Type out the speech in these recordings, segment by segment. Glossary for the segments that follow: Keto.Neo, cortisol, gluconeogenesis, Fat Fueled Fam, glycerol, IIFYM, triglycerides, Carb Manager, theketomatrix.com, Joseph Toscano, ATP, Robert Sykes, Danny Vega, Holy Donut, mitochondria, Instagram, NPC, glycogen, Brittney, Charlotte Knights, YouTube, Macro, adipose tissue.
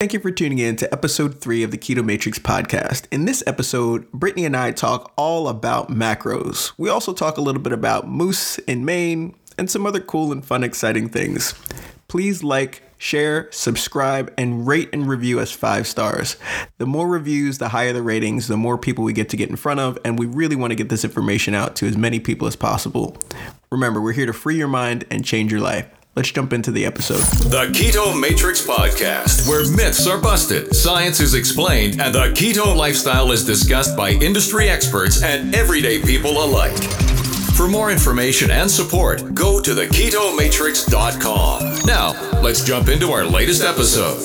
Thank you for tuning in to episode 3 of the Keto Matrix Podcast. In this episode, Brittney and I talk all about macros. We also talk a little bit about moose in Maine and some other cool and fun, exciting things. Please like, share, subscribe, and rate and review us 5 stars. The more reviews, the higher the ratings, the more people we get to get in front of, and we really want to get this information out to as many people as possible. Remember, we're here to free your mind and change your life. Let's jump into the episode. The Keto Matrix Podcast, where myths are busted, science is explained, and the keto lifestyle is discussed by industry experts and everyday people alike. For more information and support, go to theketomatrix.com. Now, let's jump into our latest episode.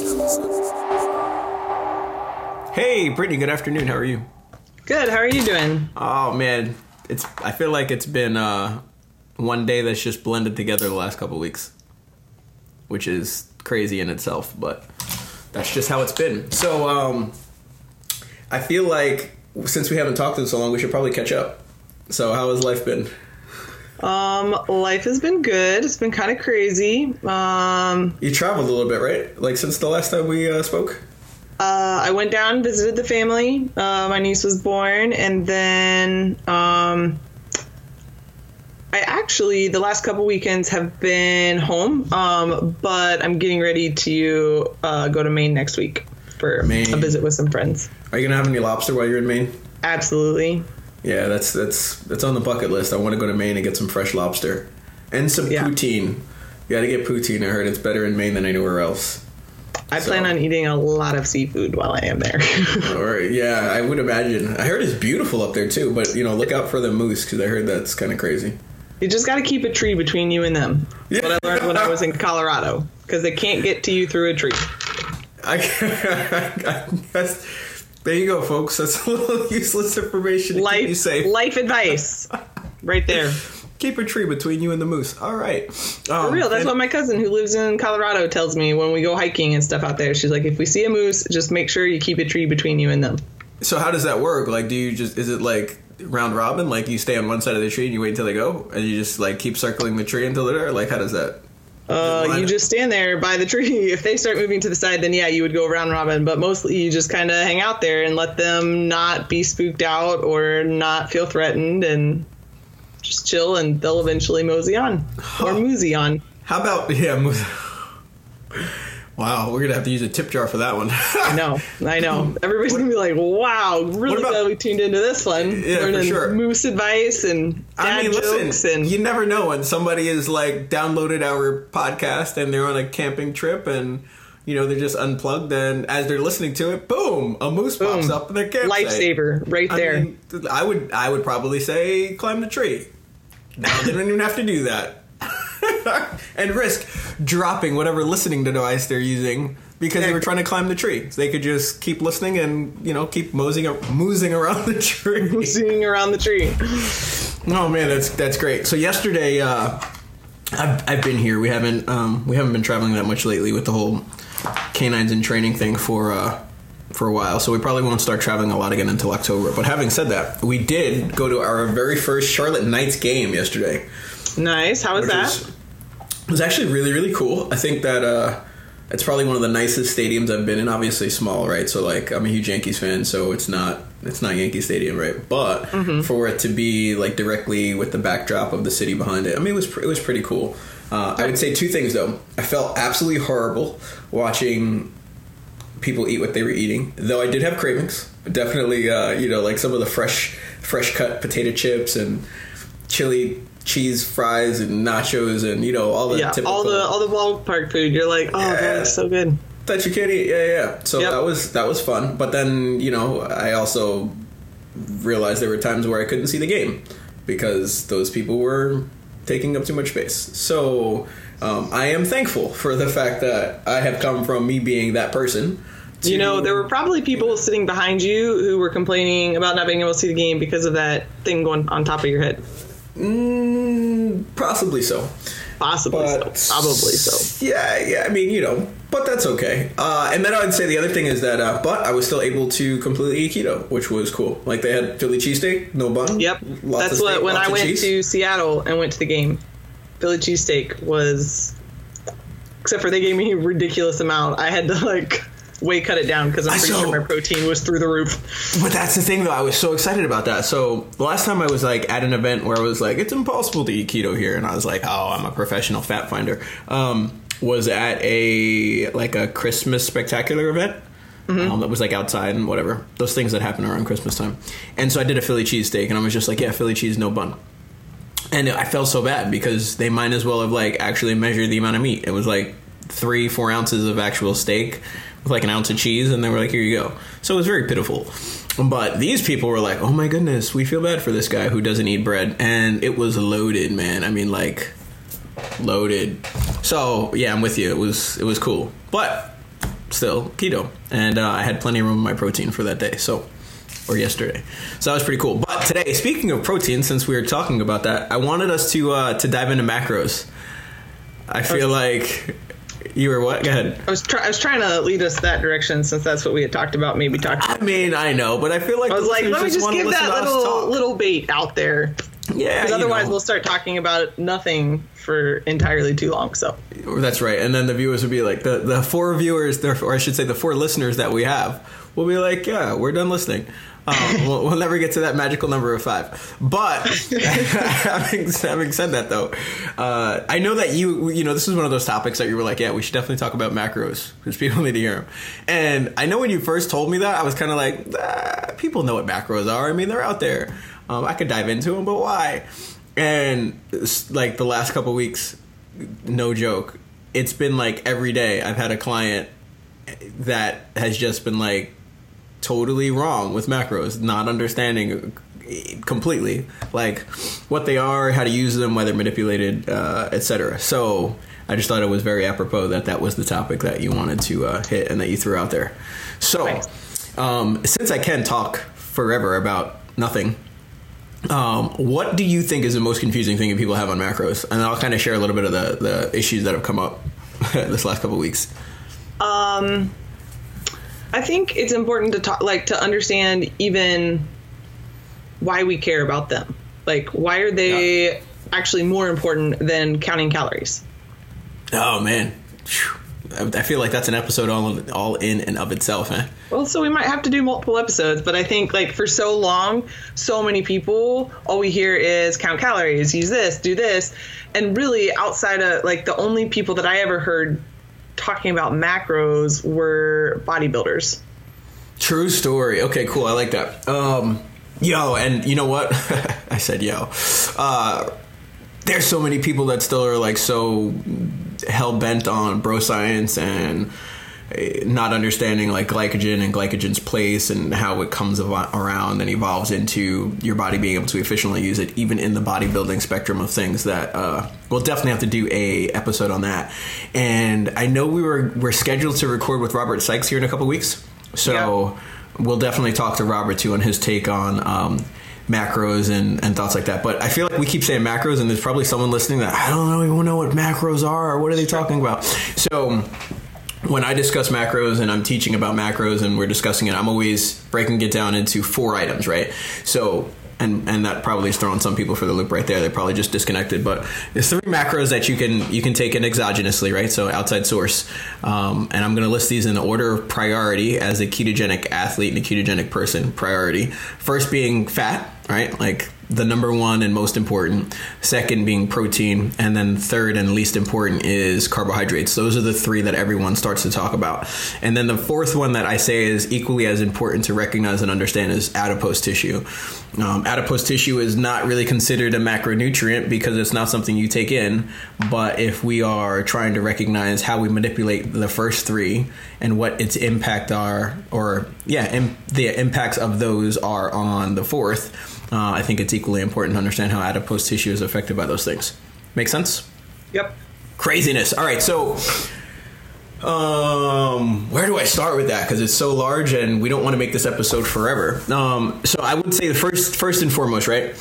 Hey, Brittney, good afternoon. How are you? Good. How are you doing? Oh, man. I feel like it's been one day that's just blended together the last couple weeks, which is crazy in itself, but that's just how it's been. So I feel like since we haven't talked in so long, we should probably catch up. So how has life been? Life has been good. It's been kind of crazy. You traveled a little bit, right? Like since the last time we spoke? I went down and visited the family. My niece was born, and then the last couple weekends have been home, but I'm getting ready to go to Maine next week for a visit with some friends. Are you going to have any lobster while you're in Maine? Absolutely. Yeah, that's on the bucket list. I want to go to Maine and get some fresh lobster. And some poutine. You got to get poutine. I heard it's better in Maine than anywhere else. I plan on eating a lot of seafood while I am there. Yeah, I would imagine. I heard it's beautiful up there, too, but, you know, look out for the moose, because I heard that's kind of crazy. You just got to keep a tree between you and them. That's what I learned when I was in Colorado, because they can't get to you through a tree. There you go, folks. That's a little useless information to keep you safe. Life advice right there. Keep a tree between you and the moose. All right. For real. That's what my cousin who lives in Colorado tells me when we go hiking and stuff out there. She's like, if we see a moose, just make sure you keep a tree between you and them. So how does that work? Like, is it like round robin? Like you stay on one side of the tree and you wait until they go, and you just like keep circling the tree until they're there? Like how does that? You just stand there by the tree. If they start moving to the side, then you would go round robin. But mostly you just kind of hang out there and let them not be spooked out or not feel threatened and just chill, and they'll eventually mosey on or moosey on. How about moosey? Wow, we're going to have to use a tip jar for that one. I know. Everybody's going to be like, wow, really glad we tuned into this one. Yeah, learning for sure. Moose advice and jokes. Listen, you never know when somebody is like downloaded our podcast and they're on a camping trip and, you know, they're just unplugged. And as they're listening to it, boom, a moose pops up in their campsite. Lifesaver right there. I would probably say climb the tree. Now they don't even have to do that. And risk dropping whatever listening device they're using because they were trying to climb the tree. So they could just keep listening and, you know, keep moosing around the tree. Moosing around the tree. Oh, man, that's great. So yesterday, I've been here. We haven't been traveling that much lately with the whole canines in training thing for a while. So we probably won't start traveling a lot again until October. But having said that, we did go to our very first Charlotte Knights game yesterday. Nice. How was that? It was actually really, really cool. I think that it's probably one of the nicest stadiums I've been in. Obviously small, right? So, like, I'm a huge Yankees fan, so it's not Yankee Stadium, right? But for it to be, like, directly with the backdrop of the city behind it, I mean, it was pretty cool. I would say two things, though. I felt absolutely horrible watching people eat what they were eating, though I did have cravings. Definitely, you know, like some of the fresh cut potato chips and chili cheese fries and nachos and, you know, all the typical. All the ballpark food. You're like, oh, that's so good. That you can't eat. Yeah. So that was fun. But then, you know, I also realized there were times where I couldn't see the game because those people were taking up too much space. So I am thankful for the fact that I have come from me being that person. You know, there were probably people sitting behind you who were complaining about not being able to see the game because of that thing going on top of your head. Possibly so. Yeah, I mean, you know, but that's okay. And then I would say the other thing is that, but I was still able to completely eat keto, which was cool. Like they had Philly cheesesteak, no bun. Yep, that's what. When I went to Seattle and went to the game, Philly cheesesteak was, except for they gave me a ridiculous amount. I had to like way cut it down because I'm pretty sure my protein was through the roof. But that's the thing, though. I was so excited about that. So the last time I was like at an event where I was like, it's impossible to eat keto here. And I was like, oh, I'm a professional fat finder. Was at a Christmas spectacular event. Mm-hmm. That was like outside and whatever. Those things that happen around Christmas time. And so I did a Philly cheesesteak and I was just like, yeah, Philly cheese, no bun. And I felt so bad because they might as well have like actually measured the amount of meat. It was like 3-4 ounces of actual steak with like an ounce of cheese. And they were like, here you go. So it was very pitiful. But these people were like, oh my goodness, we feel bad for this guy who doesn't eat bread. And it was loaded, man. I mean, like loaded. So yeah, I'm with you. It was cool. But still keto, and I had plenty of room in my protein for that day, or yesterday, so that was pretty cool. But today, speaking of protein, since we were talking about that, I wanted us to dive into macros. I feel like you were what? Go ahead. I was trying to lead us that direction since that's what we had talked about. Maybe talked about. I mean, I know, but I feel like I was like, let me just give that little bait out there. Yeah, because otherwise we'll start talking about nothing for entirely too long. So that's right, and then the viewers would be like the four viewers, or I should say the four listeners that we have, will be like, yeah, we're done listening. We'll never get to that magical number of 5. But having said that, though, I know that you know this is one of those topics that you were like, yeah, we should definitely talk about macros because people need to hear them. And I know when you first told me that, I was kind of like, people know what macros are. I mean, they're out there. I could dive into them, but why? And like the last couple weeks, no joke, it's been like every day I've had a client that has just been like totally wrong with macros, not understanding completely like what they are, how to use them, why they're manipulated, etc. So I just thought it was very apropos that was the topic that you wanted to hit and that you threw out there. So since I can talk forever about nothing, what do you think is the most confusing thing that people have on macros? And I'll kind of share a little bit of the issues that have come up this last couple of weeks. I think it's important to talk, like, to understand even why we care about them. Like, why are they actually more important than counting calories? Oh man, I feel like that's an episode all in and of itself, man. Well, so we might have to do multiple episodes, but I think like for so long, so many people, all we hear is count calories, use this, do this. And really outside of like the only people that I ever heard talking about macros were bodybuilders. True story. Okay, cool. I like that. And you know what? I said, there's so many people that still are like so hell bent on bro science and not understanding like glycogen and glycogen's place and how it comes around and evolves into your body being able to efficiently use it, even in the bodybuilding spectrum of things that we'll definitely have to do a episode on that. And I know we're scheduled to record with Robert Sykes here in a couple weeks, so we'll definitely talk to Robert too on his take on macros and thoughts like that. But I feel like we keep saying macros and there's probably someone listening that I don't even know what macros are or what are they talking about. So when I discuss macros and I'm teaching about macros and we're discussing it, I'm always breaking it down into 4 items, right? So and that probably is throwing some people for the loop right there. They're probably just disconnected. But there's 3 macros that you can take in exogenously, right? So outside source. And I'm going to list these in the order of priority as a ketogenic athlete and a ketogenic person. Priority. First being fat, right? Like the number 1 and most important. Second being protein. And then third and least important is carbohydrates. Those are the 3 that everyone starts to talk about. And then the 4th one that I say is equally as important to recognize and understand is adipose tissue. Adipose tissue is not really considered a macronutrient because it's not something you take in. But if we are trying to recognize how we manipulate the first 3 and what its impact are, the impacts of those are on the 4th, I think it's equally important to understand how adipose tissue is affected by those things. Make sense? Yep. Craziness. All right. So where do I start with that? Because it's so large and we don't want to make this episode forever. So I would say the first and foremost, right?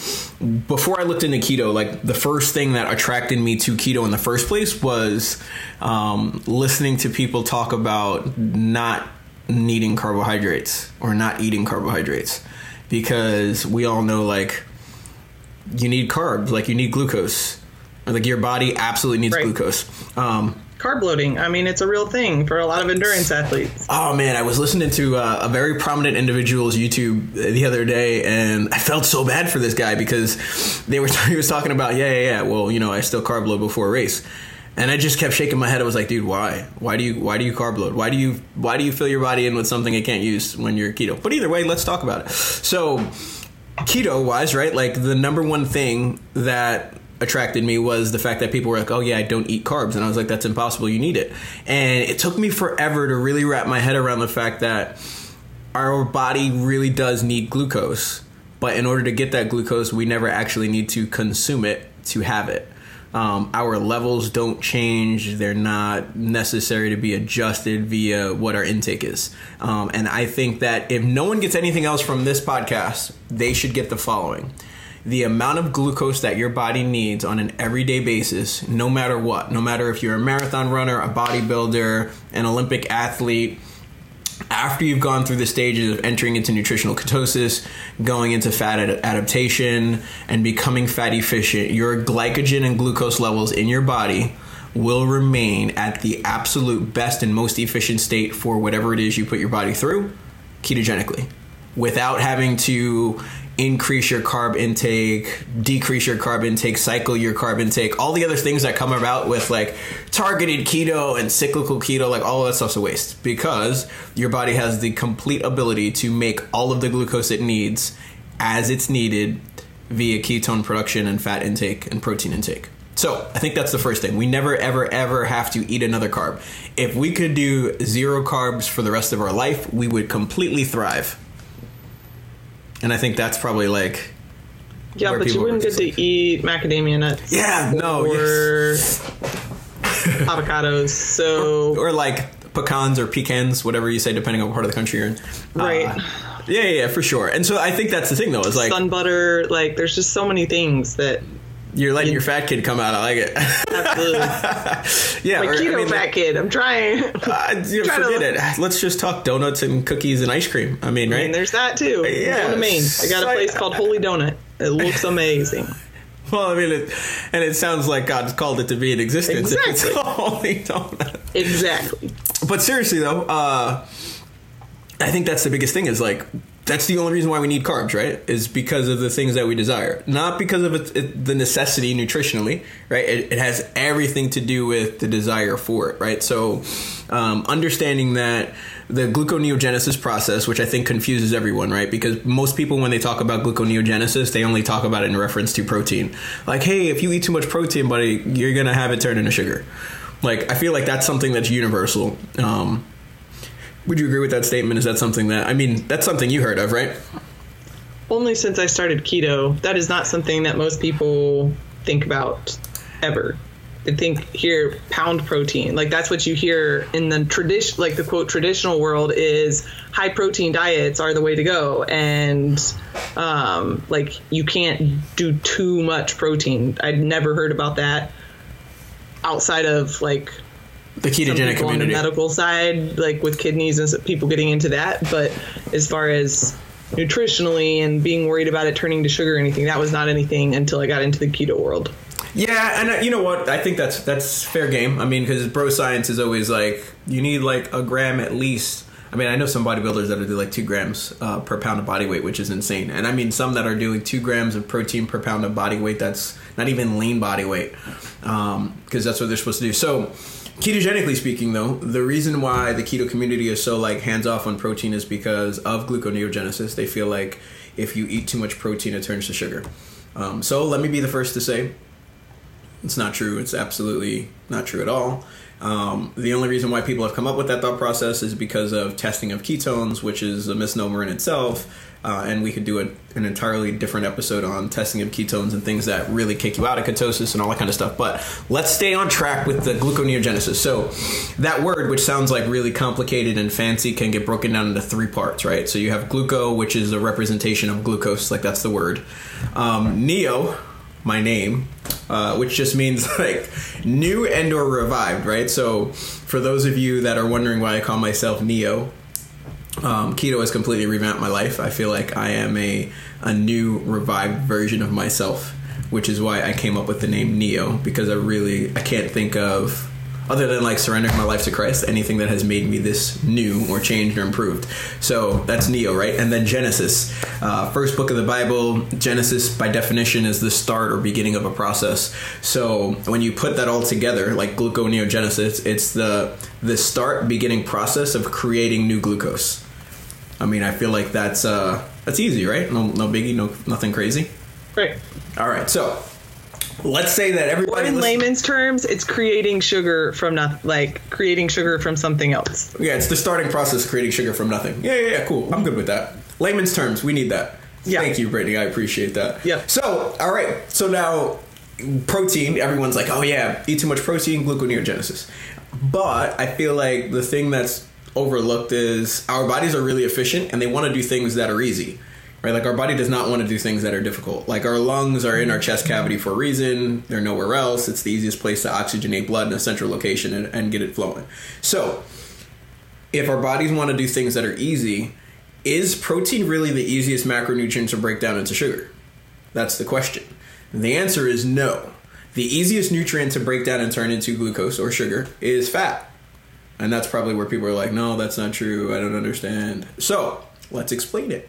Before I looked into keto, like the first thing that attracted me to keto in the first place was listening to people talk about not needing carbohydrates or not eating carbohydrates. Because we all know, like, you need carbs, like you need glucose, or like your body absolutely needs glucose. carb bloating. I mean, it's a real thing for a lot of endurance athletes. Oh, man, I was listening to a very prominent individual's YouTube the other day, and I felt so bad for this guy because he was talking about, well, you know, I still carb load before a race. And I just kept shaking my head. I was like, dude, why? Why do you carb load? Why do you fill your body in with something it can't use when you're keto? But either way, let's talk about it. So keto wise, right? Like the number one thing that attracted me was the fact that people were like, oh yeah, I don't eat carbs. And I was like, that's impossible. You need it. And it took me forever to really wrap my head around the fact that our body really does need glucose. But in order to get that glucose, we never actually need to consume it to have it. Our levels don't change. They're not necessary to be adjusted via what our intake is. And I think that if no one gets anything else from this podcast, they should get the following. The amount of glucose that your body needs on an everyday basis, no matter what, no matter if you're a marathon runner, a bodybuilder, an Olympic athlete, after you've gone through the stages of entering into nutritional ketosis, going into fat adaptation, and becoming fat efficient, your glycogen and glucose levels in your body will remain at the absolute best and most efficient state for whatever it is you put your body through ketogenically, without having to increase your carb intake, decrease your carb intake, cycle your carb intake, all the other things that come about with like targeted keto and cyclical keto, like all of that stuff's a waste because your body has the complete ability to make all of the glucose it needs as it's needed via ketone production and fat intake and protein intake. So I think that's the first thing. We never, ever, ever have to eat another carb. If we could do zero carbs for the rest of our life, we would completely thrive. And I think that's probably like... Yeah, but you wouldn't get to eat macadamia nuts. Yeah, no. Or avocados, so... Or like pecans or pecans, whatever you say, depending on what part of the country you're in. Right. Yeah, for sure. And so I think that's the thing, though, is like... Sun butter, like there's just so many things that... You're letting your fat kid come out. I like it. Absolutely. Yeah. My keto fat kid. I'm trying. Forget it. Let's just talk donuts and cookies and ice cream. I mean, right? I mean, there's that, too. Yeah. What I mean. I got a place called Holy Donut. It looks amazing. Well, I mean, it sounds like God's called it to be in existence. Exactly. If it's a Holy Donut. Exactly. But seriously, though, I think that's the biggest thing is like, that's the only reason why we need carbs, right? Is because of the things that we desire. Not because of the necessity nutritionally, right? It has everything to do with the desire for it, right? So understanding that the gluconeogenesis process, which I think confuses everyone, right? Because most people, when they talk about gluconeogenesis, they only talk about it in reference to protein. Like, hey, if you eat too much protein, buddy, you're going to have it turn into sugar. Like, I feel like that's something that's universal. Would you agree with that statement? Is that something that, I mean, that's something you heard of, right? Only since I started keto. That is not something that most people think about ever. They hear pound protein. Like that's what you hear in the tradition, like the quote traditional world is high protein diets are the way to go. And like you can't do too much protein. I'd never heard about that outside of like the ketogenic community on the medical side, like with kidneys and people getting into that. But as far as nutritionally and being worried about it turning to sugar or anything, that was not anything until I got into the keto world. Yeah. And you know what? I think that's fair game. I mean, because bro science is always like you need like a gram at least. I mean, I know some bodybuilders that are doing like 2 grams per pound of body weight, which is insane. And I mean, some that are doing 2 grams of protein per pound of body weight. That's not even lean body weight because that's what they're supposed to do. So ketogenically speaking, though, the reason why the keto community is so like hands off on protein is because of gluconeogenesis. They feel like if you eat too much protein, it turns to sugar. So let me be the first to say it's not true. It's absolutely not true at all. The only reason why people have come up with that thought process is because of testing of ketones, which is a misnomer in itself. And we could do an entirely different episode on testing of ketones and things that really kick you out of ketosis and all that kind of stuff. But let's stay on track with the gluconeogenesis. So that word, which sounds like really complicated and fancy, can get broken down into three parts, right? So you have gluco, which is a representation of glucose, like that's the word. Neo, my name, which just means like new and or revived, right? So for those of you that are wondering why I call myself Neo, keto has completely revamped my life. I feel like I am a new revived version of myself, which is why I came up with the name Neo, because I can't think of other than like surrendering my life to Christ, anything that has made me this new or changed or improved. So that's Neo, right? And then Genesis, first book of the Bible. Genesis by definition is the start or beginning of a process. So when you put that all together, like gluconeogenesis, it's the start beginning process of creating new glucose. I mean, I feel like that's easy, right? No biggie, nothing crazy. Great. All right. So let's say that everybody. Or in layman's terms, it's creating sugar from nothing, like creating sugar from something else. Yeah, it's the starting process, creating sugar from nothing. Yeah. Cool. I'm good with that. Layman's terms. We need that. Yeah. Thank you, Brittney. I appreciate that. Yeah. So, all right. So now protein, everyone's like, oh, yeah, eat too much protein, gluconeogenesis. But I feel like the thing that's overlooked is our bodies are really efficient and they want to do things that are easy, right? Like our body does not want to do things that are difficult. Like our lungs are in our chest cavity for a reason. They're nowhere else. It's the easiest place to oxygenate blood in a central location and get it flowing. So if our bodies want to do things that are easy, is protein really the easiest macronutrient to break down into sugar? That's the question. And the answer is no. The easiest nutrient to break down and turn into glucose or sugar is fat. And that's probably where people are like, no, that's not true. I don't understand. So let's explain it.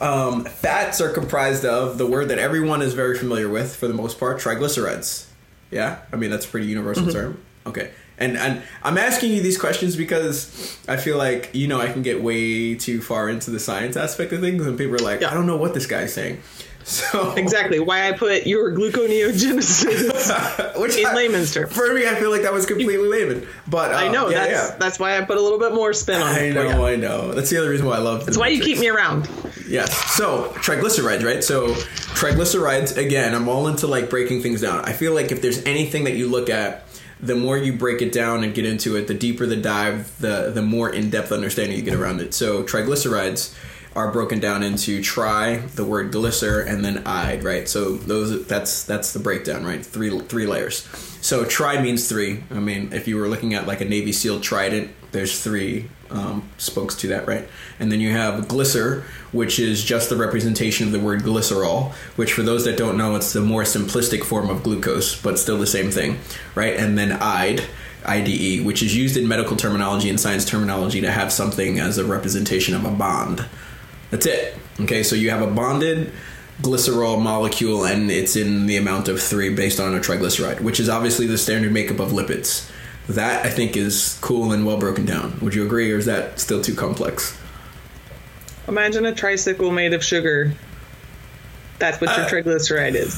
Fats are comprised of the word that everyone is very familiar with for the most part, triglycerides. Yeah? I mean, that's a pretty universal term. Okay. And I'm asking you these questions because I feel like, you know, I can get way too far into the science aspect of things. And people are like, yeah, I don't know what this guy's saying. So exactly why I put your gluconeogenesis which in layman's terms. For me, I feel like that was completely layman. But I know that's why I put a little bit more spin on it. I know. That's the other reason why I love. That's why you keep me around. Yes. So triglycerides, right? So triglycerides, again, I'm all into like breaking things down. I feel like if there's anything that you look at, the more you break it down and get into it, the deeper the dive, the more in-depth understanding you get around it. So triglycerides are broken down into tri, the word glycer, and then ide, right? So those that's the breakdown, right? Three layers. So tri means three. I mean, if you were looking at like a Navy SEAL trident, there's three spokes to that, right? And then you have glycer, which is just the representation of the word glycerol, which for those that don't know, it's the more simplistic form of glucose, but still the same thing, right? And then ide, IDE, which is used in medical terminology and science terminology to have something as a representation of a bond. That's it. Okay, so you have a bonded glycerol molecule and it's in the amount of three based on a triglyceride, which is obviously the standard makeup of lipids. That I think is cool and well broken down. Would you agree, or is that still too complex? Imagine a tricycle made of sugar. That's what your triglyceride is.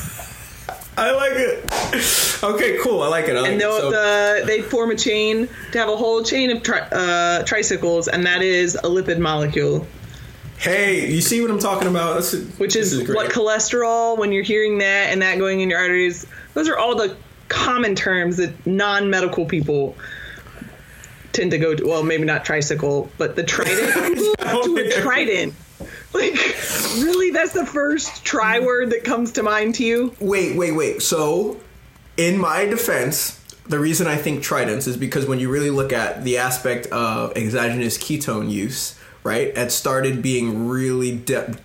I like it. Okay, cool. I like it. They form a chain to have a whole chain of tricycles, and that is a lipid molecule. Hey, you see what I'm talking about? Which is what cholesterol, when you're hearing that and that going in your arteries, those are all the common terms that non-medical people tend to go to. Well, maybe not tricycle, but the trident. To a trident. Like, really, that's the first tri word that comes to mind to you? Wait. So, in my defense, the reason I think tridents is because when you really look at the aspect of exogenous ketone use, right, it started being really deep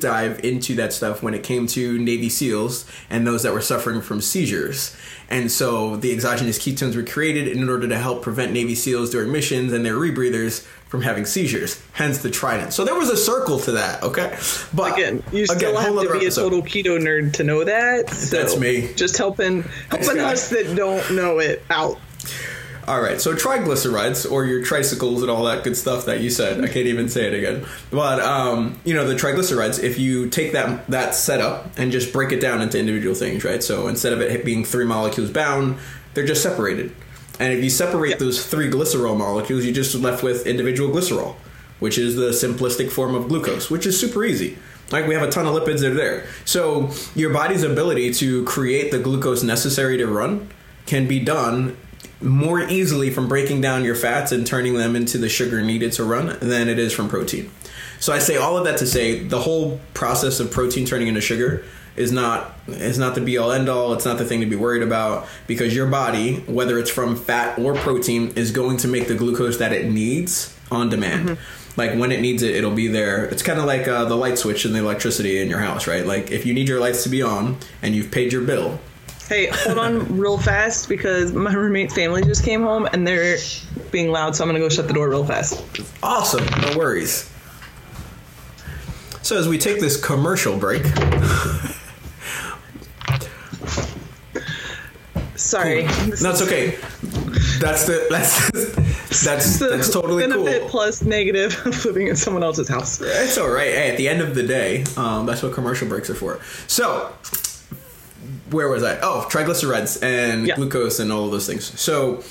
dive into that stuff when it came to Navy SEALs and those that were suffering from seizures. And so the exogenous ketones were created in order to help prevent Navy SEALs during missions and their rebreathers from having seizures, hence the trident. So there was a circle to that, okay? But again, you still have to be a total keto nerd to know that. So that's me. Just helping us that don't know it out. All right, so triglycerides, or your tricycles and all that good stuff that you said. I can't even say it again. But, you know, the triglycerides, if you take that setup and just break it down into individual things, right? So instead of it being three molecules bound, they're just separated. And if you separate those three glycerol molecules, you're just left with individual glycerol, which is the simplistic form of glucose, which is super easy. Like, we have a ton of lipids that are there. So your body's ability to create the glucose necessary to run can be done more easily from breaking down your fats and turning them into the sugar needed to run than it is from protein. So I say all of that to say the whole process of protein turning into sugar is not the be all end all. It's not the thing to be worried about, because your body, whether it's from fat or protein, is going to make the glucose that it needs on demand. Mm-hmm. Like, when it needs it, it'll be there. It's kind of like the light switch and the electricity in your house, right? Like, if you need your lights to be on and you've paid your bill, Hey, hold on real fast because my roommate's family just came home and they're being loud, so I'm going to go shut the door real fast. Awesome. No worries. So as we take this commercial break... Sorry. That's okay. That's totally cool. Benefit plus negative of living in someone else's house. It's all right. Hey, at the end of the day, that's what commercial breaks are for. So, where was I? Oh, triglycerides and glucose and all of those things. So,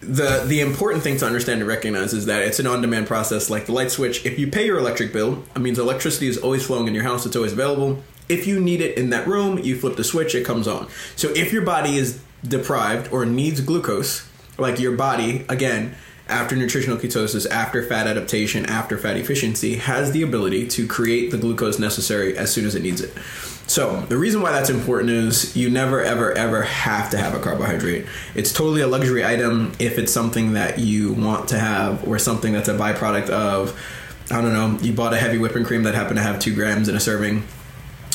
the important thing to understand and recognize is that it's an on-demand process like the light switch. If you pay your electric bill, it means electricity is always flowing in your house. It's always available. If you need it in that room, you flip the switch, it comes on. So if your body is deprived or needs glucose, like your body, again, after nutritional ketosis, after fat adaptation, after fat efficiency, has the ability to create the glucose necessary as soon as it needs it. So the reason why that's important is you never, ever, ever have to have a carbohydrate. It's totally a luxury item if it's something that you want to have or something that's a byproduct of, I don't know, you bought a heavy whipping cream that happened to have 2 grams in a serving.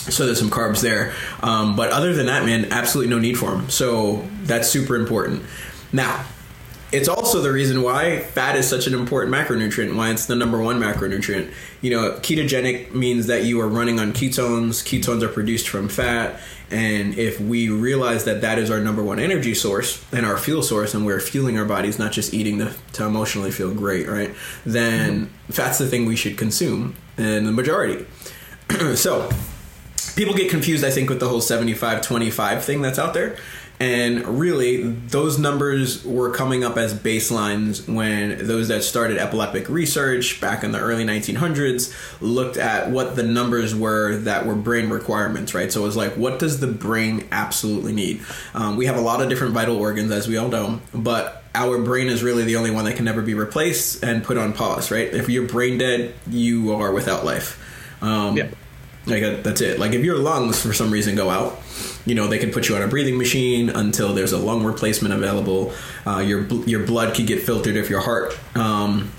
So there's some carbs there. But other than that, man, absolutely no need for them. So that's super important. Now, it's also the reason why fat is such an important macronutrient, why it's the number one macronutrient. You know, ketogenic means that you are running on ketones. Ketones are produced from fat. And if we realize that that is our number one energy source and our fuel source, and we're fueling our bodies, not just eating to emotionally feel great, right? Then fat's the thing we should consume in the majority. So... people get confused, I think, with the whole 75-25 thing that's out there. And really, those numbers were coming up as baselines when those that started epileptic research back in the early 1900s looked at what the numbers were that were brain requirements, right? So it was like, what does the brain absolutely need? We have a lot of different vital organs, as we all know, but our brain is really the only one that can never be replaced and put on pause, right? If you're brain dead, you are without life. Like that's it. Like if your lungs for some reason go out, you know, they can put you on a breathing machine until there's a lung replacement available. Your blood could get filtered if your heart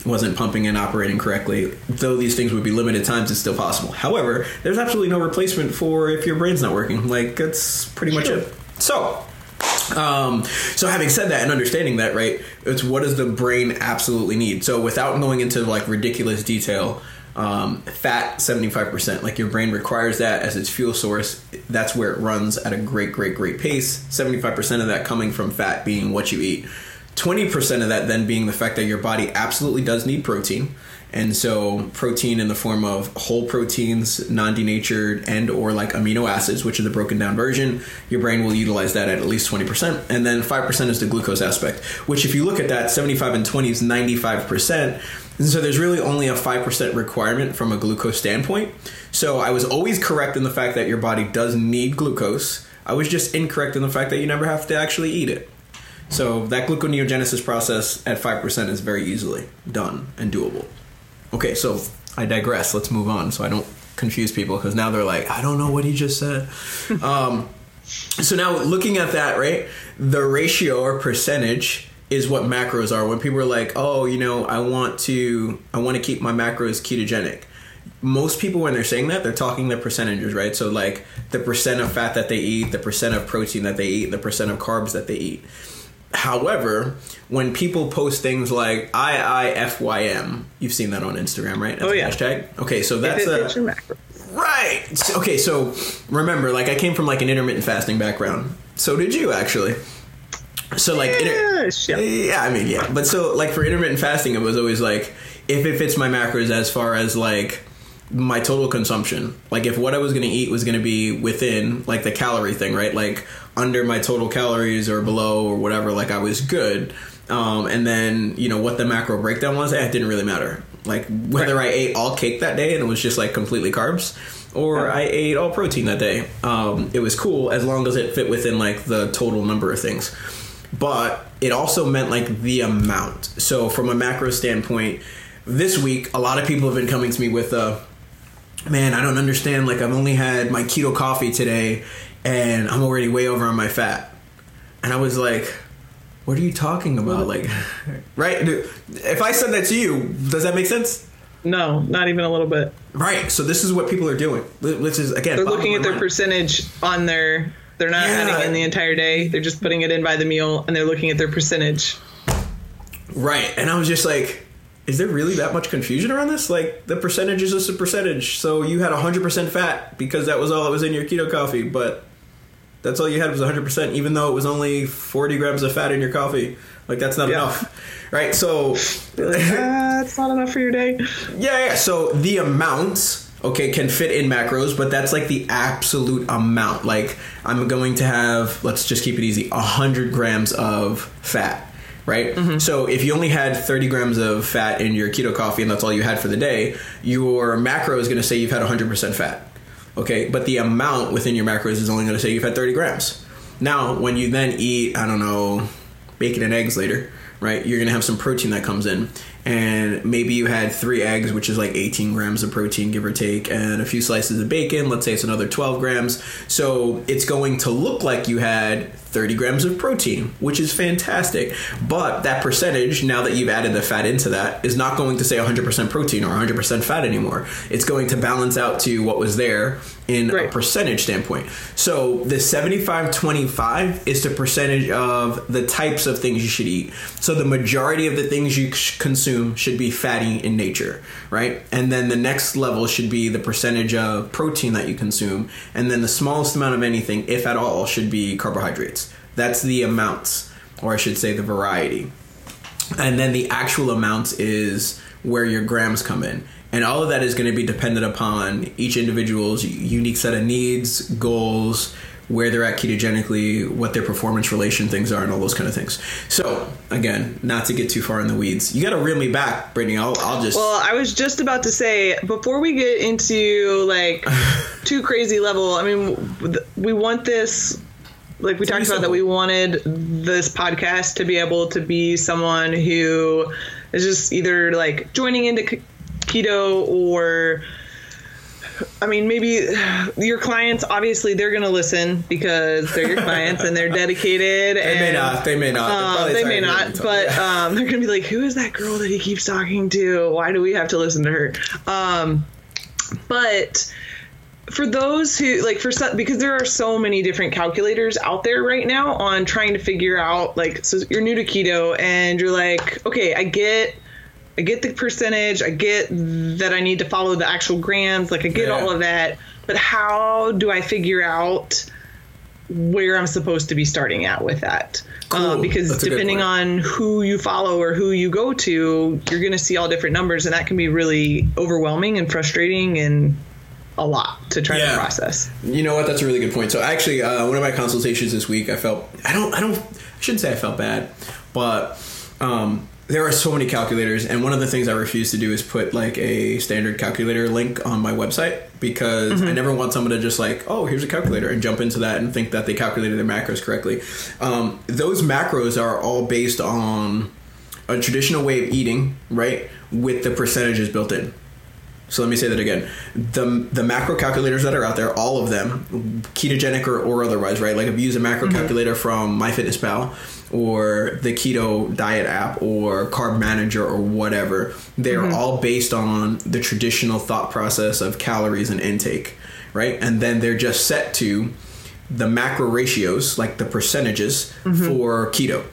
wasn't pumping and operating correctly. Though these things would be limited times, it's still possible. However, there's absolutely no replacement for if your brain's not working. Like that's pretty much it. So. So having said that and understanding that, right, it's what does the brain absolutely need? So without going into like ridiculous detail, fat 75%, like your brain requires that as its fuel source. That's where it runs at a great pace. 75% of that coming from fat being what you eat. 20% of that then being the fact that your body absolutely does need protein. And so protein in the form of whole proteins, non-denatured and or like amino acids, which are the broken down version. Your brain will utilize that at least 20%. And then 5% is the glucose aspect, which if you look at that 75 and 20 is 95%. And so there's really only a 5% requirement from a glucose standpoint. So I was always correct in the fact that your body does need glucose. I was just incorrect in the fact that you never have to actually eat it. So that gluconeogenesis process at 5% is very easily done and doable. Okay, so I digress. Let's move on so I don't confuse people because now they're like, I don't know what he just said. So now looking at that, right, the ratio or percentage is what macros are. When people are like, oh, you know, I want to keep my macros ketogenic. Most people, when they're saying that, they're talking their percentages, right? So like the percent of fat that they eat, the percent of protein that they eat, the percent of carbs that they eat. However, when people post things like IIFYM, you've seen that on Instagram, right? That's a hashtag. Okay, so that's right. Okay, so remember, like I came from like an intermittent fasting background. So did you actually? So like, but so like for intermittent fasting, it was always like, if it fits my macros as far as like my total consumption, like if what I was going to eat was going to be within like the calorie thing, right? Like under my total calories or below or whatever, like I was good. And then, you know, what the macro breakdown was, it didn't really matter. Like whether I ate all cake that day and it was just like completely carbs or I ate all protein that day. It was cool as long as it fit within like the total number of things. But it also meant like the amount. So from a macro standpoint, this week, a lot of people have been coming to me with, man, I don't understand. Like I've only had my keto coffee today and I'm already way over on my fat. And I was like, what are you talking about? Like, right? If I said that to you, does that make sense? No, not even a little bit. Right. So this is what people are doing. This is, again, they're looking at their percentage on their They're not adding in the entire day. They're just putting it in by the meal, and they're looking at their percentage. Right. And I was just like, is there really that much confusion around this? Like, the percentage is just a percentage. So you had 100% fat because that was all that was in your keto coffee, but that's all you had was 100%, even though it was only 40 grams of fat in your coffee. Like, that's not enough. Right? So it's not enough for your day. Yeah. So the amounts, okay, can fit in macros, but that's like the absolute amount. Like, I'm going to have, let's just keep it easy, 100 grams of fat. Right? Mm-hmm. So if you only had 30 grams of fat in your keto coffee and that's all you had for the day, your macro is going to say you've had 100% fat. Okay? But the amount within your macros is only going to say you've had 30 grams. Now, when you then eat, I don't know, bacon and eggs later, right? You're going to have some protein that comes in. And maybe you had 3 eggs, which is like 18 grams of protein, give or take, and a few slices of bacon. Let's say it's another 12 grams. So it's going to look like you had 30 grams of protein, which is fantastic. But that percentage, now that you've added the fat into that, is not going to say 100% protein or 100% fat anymore. It's going to balance out to what was there in a percentage standpoint. So the 75-25 is the percentage of the types of things you should eat. So the majority of the things you consume should be fatty in nature, right? And then the next level should be the percentage of protein that you consume. And then the smallest amount of anything, if at all, should be carbohydrates. That's the amounts, or I should say the variety. And then the actual amounts is where your grams come in. And all of that is going to be dependent upon each individual's unique set of needs, goals, where they're at ketogenically, what their performance relation things are, and all those kind of things. So, again, not to get too far in the weeds. You got to reel me back, Brittney. I'll just... Well, I was just about to say, before we get into, like, too crazy level, I mean, we want this... Like, we talked about that we wanted this podcast to be able to be someone who is just either, like, joining into keto or... I mean, maybe your clients, obviously, they're going to listen because they're your clients and they're dedicated. They may not. They may not. But they're going to be like, who is that girl that he keeps talking to? Why do we have to listen to her? But for those who like for some, because there are so many different calculators out there right now on trying to figure out, like, so you're new to keto and you're like, OK, I get the percentage, I get that I need to follow the actual grams, like I get all of that, but how do I figure out where I'm supposed to be starting at with that? Cool. Because depending on who you follow or who you go to, you're going to see all different numbers, and that can be really overwhelming and frustrating and a lot to try to process. You know what? That's a really good point. So actually, one of my consultations this week, I shouldn't say I felt bad, but, there are so many calculators, and one of the things I refuse to do is put, like, a standard calculator link on my website because I never want someone to just, like, oh, here's a calculator, and jump into that and think that they calculated their macros correctly. Those macros are all based on a traditional way of eating, right, with the percentages built in. So let me say that again. The macro calculators that are out there, all of them, ketogenic or otherwise, right? Like if you use a macro calculator from MyFitnessPal or the Keto Diet app or Carb Manager or whatever, they're all based on the traditional thought process of calories and intake, right? And then they're just set to the macro ratios, like the percentages for keto.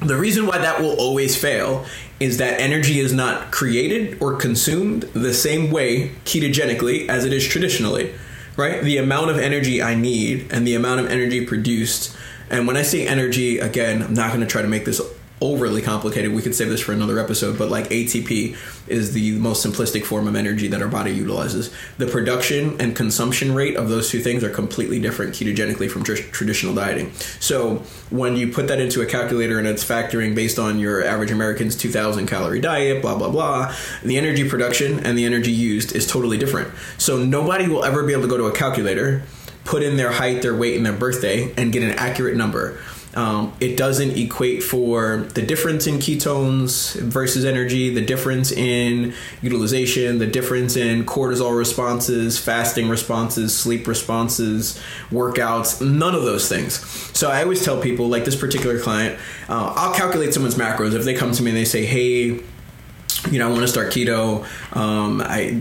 The reason why that will always fail is that energy is not created or consumed the same way ketogenically as it is traditionally, right? The amount of energy I need and the amount of energy produced. And when I say energy, again, I'm not going to try to make this overly complicated. We could save this for another episode, but like ATP is the most simplistic form of energy that our body utilizes. The production and consumption rate of those two things are completely different ketogenically from traditional dieting. So when you put that into a calculator and it's factoring based on your average American's 2,000 calorie diet, blah, blah, blah, the energy production and the energy used is totally different. So nobody will ever be able to go to a calculator, put in their height, their weight, and their birthday and get an accurate number. It doesn't equate for the difference in ketones versus energy, the difference in utilization, the difference in cortisol responses, fasting responses, sleep responses, workouts, none of those things. So I always tell people, like this particular client, I'll calculate someone's macros. If they come to me and they say, hey, you know, I want to start keto.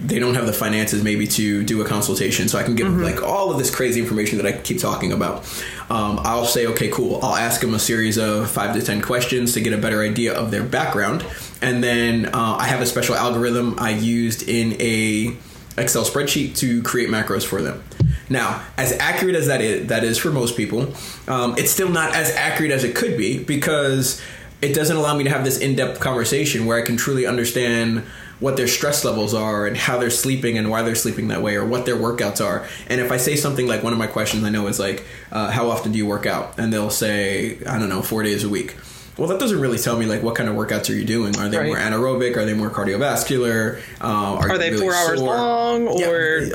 They don't have the finances maybe to do a consultation, so I can give them like all of this crazy information that I keep talking about. I'll say, okay, cool. I'll ask them a series of 5 to 10 questions to get a better idea of their background. And then I have a special algorithm I used in a Excel spreadsheet to create macros for them. Now, as accurate as that is for most people, it's still not as accurate as it could be, because it doesn't allow me to have this in-depth conversation where I can truly understand what their stress levels are and how they're sleeping and why they're sleeping that way, or what their workouts are. And if I say something like, one of my questions I know is like, how often do you work out? And they'll say, I don't know, 4 days a week. Well, that doesn't really tell me like what kind of workouts are you doing. Are they more anaerobic? Are they more cardiovascular? Are they really 4 hours sore? Long or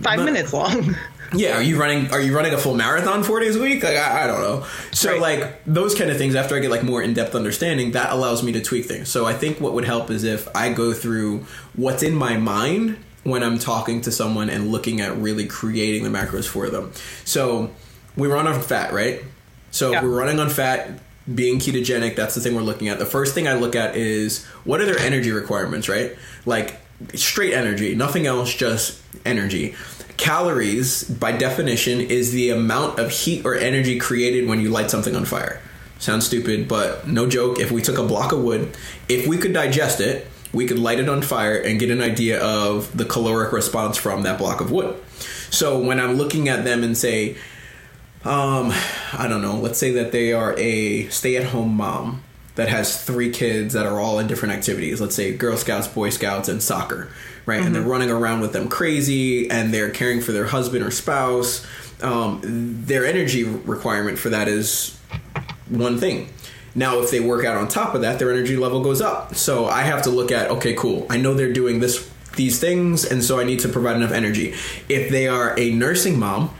5 minutes long? Yeah, are you running a full marathon 4 days a week? Like, I don't know. So like those kind of things, after I get like more in-depth understanding, that allows me to tweak things. So I think what would help is if I go through what's in my mind when I'm talking to someone and looking at really creating the macros for them. So we run on fat, right? So if we're running on fat, being ketogenic, that's the thing we're looking at. The first thing I look at is, what are their energy requirements, right? Like straight energy, nothing else, just energy. Calories, by definition, is the amount of heat or energy created when you light something on fire. Sounds stupid, but no joke. If we took a block of wood, if we could digest it, we could light it on fire and get an idea of the caloric response from that block of wood. So when I'm looking at them and say, I don't know, let's say that they are a stay-at-home mom that has 3 kids that are all in different activities. Let's say Girl Scouts, Boy Scouts, and soccer, right? And they're running around with them crazy, and they're caring for their husband or spouse. Their energy requirement for that is one thing. Now, if they work out on top of that, their energy level goes up. So I have to look at, okay, cool, I know they're doing these things, and so I need to provide enough energy. If they are a nursing mom,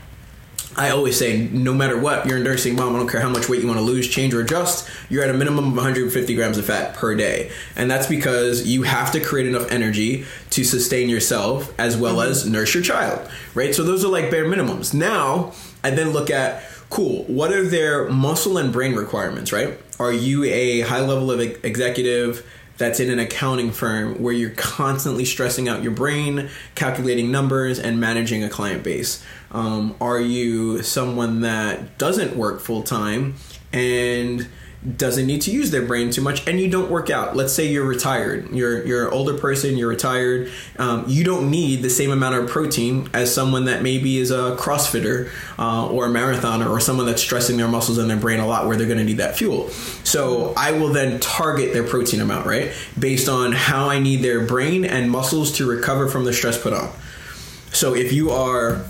I always say, no matter what, you're a nursing mom. I don't care how much weight you want to lose, change, or adjust. You're at a minimum of 150 grams of fat per day. And that's because you have to create enough energy to sustain yourself as well as nurse your child, right? So those are like bare minimums. Now, I then look at, cool, what are their muscle and brain requirements, right? Are you a high level of executive that's in an accounting firm where you're constantly stressing out your brain, calculating numbers, and managing a client base? Are you someone that doesn't work full time and doesn't need to use their brain too much, and you don't work out? Let's say you're retired. You're an older person, you're retired. You don't need the same amount of protein as someone that maybe is a CrossFitter or a marathoner, or someone that's stressing their muscles and their brain a lot where they're going to need that fuel. So I will then target their protein amount, right, based on how I need their brain and muscles to recover from the stress put on. So if you are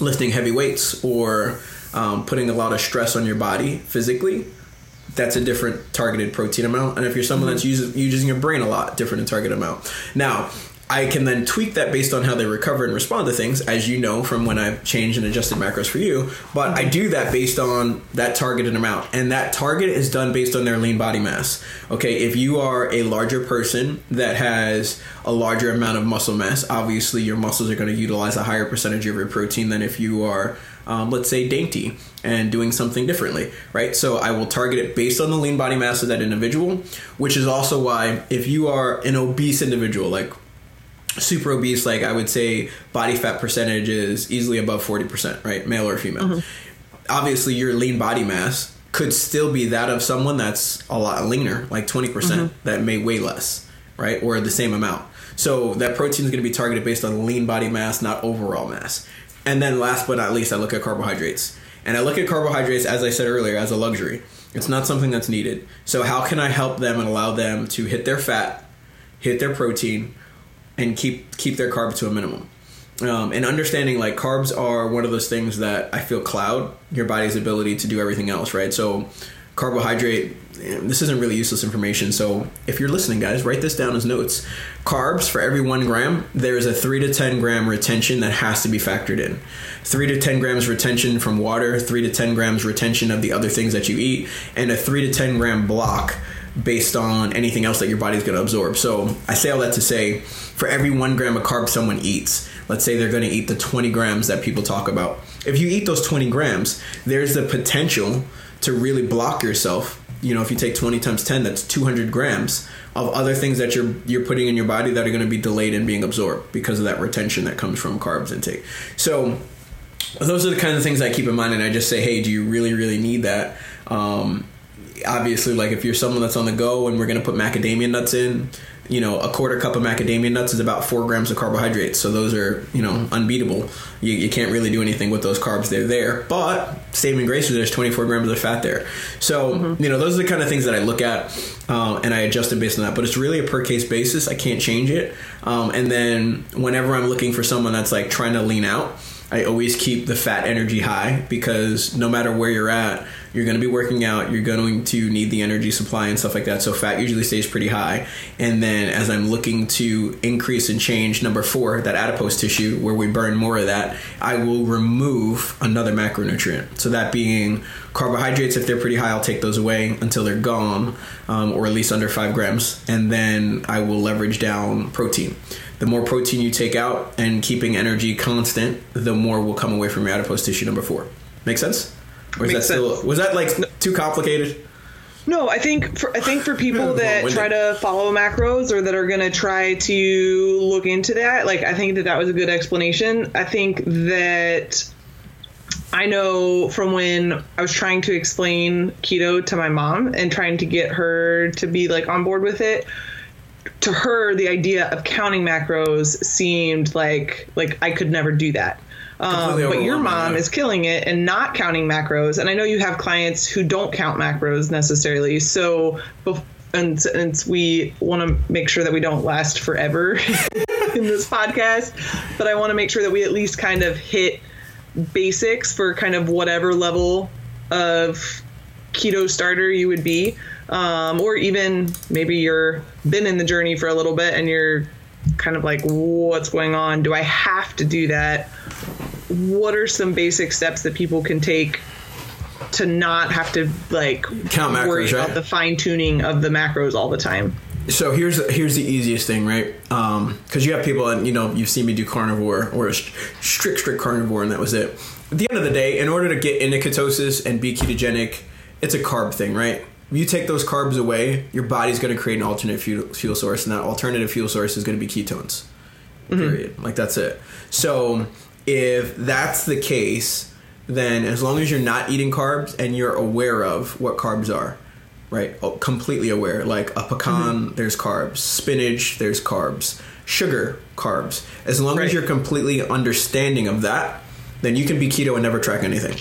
lifting heavy weights or putting a lot of stress on your body physically, that's a different targeted protein amount. And if you're someone that's using your brain a lot, different and target amount. Now, I can then tweak that based on how they recover and respond to things, as you know from when I've changed and adjusted macros for you. But I do that based on that targeted amount. And that target is done based on their lean body mass. Okay, if you are a larger person that has a larger amount of muscle mass, obviously your muscles are going to utilize a higher percentage of your protein than if you are, let's say, dainty and doing something differently, right? So I will target it based on the lean body mass of that individual, which is also why if you are an obese individual, like super obese, like I would say body fat percentage is easily above 40%, right? Male or female. Obviously, your lean body mass could still be that of someone that's a lot leaner, like 20%, that may weigh less, right? Or the same amount. So that protein is going to be targeted based on lean body mass, not overall mass. And then last but not least, I look at carbohydrates. And I look at carbohydrates, as I said earlier, as a luxury. It's not something that's needed. So how can I help them and allow them to hit their fat, hit their protein, and keep their carb to a minimum? And understanding like carbs are one of those things that I feel cloud your body's ability to do everything else, right? So carbohydrate, this isn't really useless information. So if you're listening, guys, write this down as notes. Carbs, for every 1 gram, there is a 3 to 10 gram retention that has to be factored in. 3 to 10 grams retention from water, 3 to 10 grams retention of the other things that you eat, and a 3 to 10 gram block based on anything else that your body's going to absorb. So I say all that to say, for every 1 gram of carb someone eats, let's say they're going to eat the 20 grams that people talk about. If you eat those 20 grams, there's the potential to really block yourself you know, if you take 20 times 10, that's 200 grams of other things that you're putting in your body that are going to be delayed in being absorbed because of that retention that comes from carbs intake. So those are the kind of things I keep in mind, and I just say, hey, do you really, really need that? Obviously, like if you're someone that's on the go and we're going to put macadamia nuts in, you know, a quarter cup of macadamia nuts is about 4 grams of carbohydrates. So those are, you know, unbeatable. You can't really do anything with those carbs. They're there. But saving grace is there's 24 grams of fat there. So, you know, those are the kind of things that I look at and I adjust it based on that. But it's really a per case basis. I can't change it. And then whenever I'm looking for someone that's like trying to lean out, I always keep the fat energy high because no matter where you're at, you're going to be working out. You're going to need the energy supply and stuff like that. So fat usually stays pretty high. And then as I'm looking to increase and change, number 4, that adipose tissue where we burn more of that, I will remove another macronutrient. So that being carbohydrates, if they're pretty high, I'll take those away until they're gone, or at least under 5 grams. And then I will leverage down protein. The more protein you take out and keeping energy constant, the more will come away from your adipose tissue, number 4. Make sense? Or is that still, was that like too complicated? No, I think for people that try to follow macros or that are going to try to look into that, like I think that was a good explanation. I think that I know from when I was trying to explain keto to my mom and trying to get her to be like on board with it, to her, the idea of counting macros seemed like I could never do that. But your mom is killing it and not counting macros. And I know you have clients who don't count macros necessarily. So, and since we want to make sure that we don't last forever in this podcast, but I want to make sure that we at least kind of hit basics for kind of whatever level of keto starter you would be. Or even maybe you're been in the journey for a little bit and you're kind of like, what's going on? Do I have to do that? What are some basic steps that people can take to not have to like count macros, worry about the fine tuning of the macros all the time? So here's the easiest thing, right? Because you have people, and you know, you've seen me do carnivore or strict carnivore, and that was it. At the end of the day, in order to get into ketosis and be ketogenic, it's a carb thing, right? You take those carbs away, your body's going to create an alternate fuel source, and that alternative fuel source is going to be ketones. Period. Like, that's it. So if that's the case, then as long as you're not eating carbs and you're aware of what carbs are, right? Oh, completely aware. Like a pecan, there's carbs. Spinach, there's carbs. Sugar, carbs. As long as you're completely understanding of that, then you can be keto and never track anything.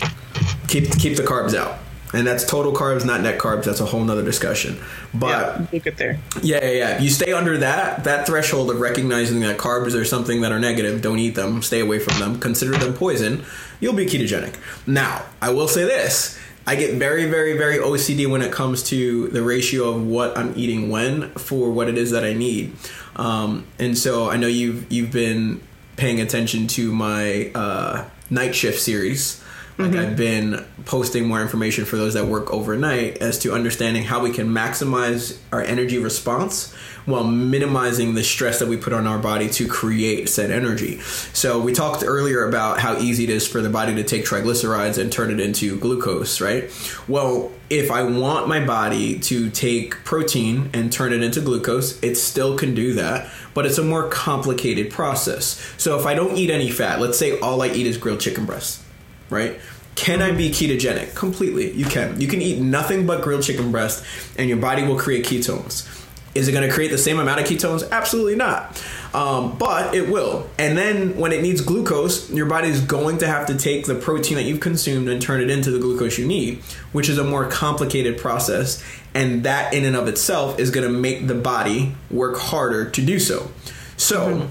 Keep the carbs out. And that's total carbs, not net carbs. That's a whole nother discussion. But yeah, you get there. Yeah. You stay under that threshold of recognizing that carbs are something that are negative. Don't eat them. Stay away from them. Consider them poison. You'll be ketogenic. Now, I will say this. I get very, very, very OCD when it comes to the ratio of what I'm eating when for what it is that I need. And so I know you've been paying attention to my night shift series. Like I've been posting more information for those that work overnight as to understanding how we can maximize our energy response while minimizing the stress that we put on our body to create said energy. So we talked earlier about how easy it is for the body to take triglycerides and turn it into glucose, right? Well, if I want my body to take protein and turn it into glucose, it still can do that, but it's a more complicated process. So if I don't eat any fat, let's say all I eat is grilled chicken breasts. Right? Can I be ketogenic? Completely. You can. You can eat nothing but grilled chicken breast and your body will create ketones. Is it going to create the same amount of ketones? Absolutely not. But it will. And then when it needs glucose, your body is going to have to take the protein that you've consumed and turn it into the glucose you need, which is a more complicated process. And that in and of itself is going to make the body work harder to do so. So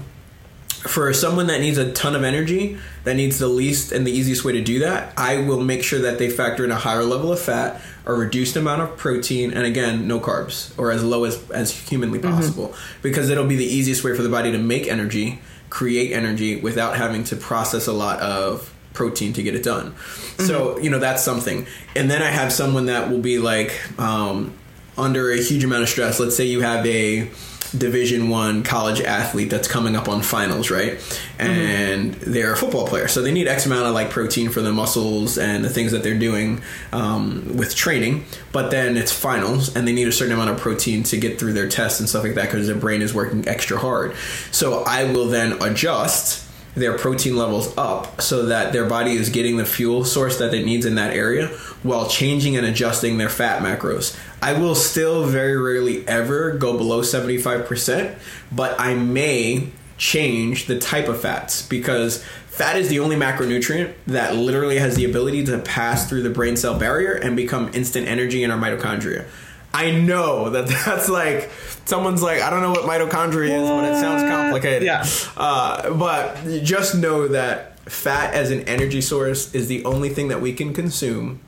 for someone that needs a ton of energy, that needs the least and the easiest way to do that, I will make sure that they factor in a higher level of fat, a reduced amount of protein, and again, no carbs, or as low as humanly possible, because it'll be the easiest way for the body to make energy, create energy, without having to process a lot of protein to get it done. So, you know, that's something. And then I have someone that will be like under a huge amount of stress. Let's say you have a Division I college athlete that's coming up on finals, right? And they're a football player, so they need X amount of like protein for the muscles and the things that they're doing with training. But then it's finals, and they need a certain amount of protein to get through their tests and stuff like that because their brain is working extra hard. So I will then adjust their protein levels up so that their body is getting the fuel source that it needs in that area while changing and adjusting their fat macros. I will still very rarely ever go below 75%, but I may change the type of fats because fat is the only macronutrient that literally has the ability to pass through the brain cell barrier and become instant energy in our mitochondria. I know that's like, someone's like, I don't know what mitochondria is, but it sounds complicated. Yeah. But just know that fat as an energy source is the only thing that we can consume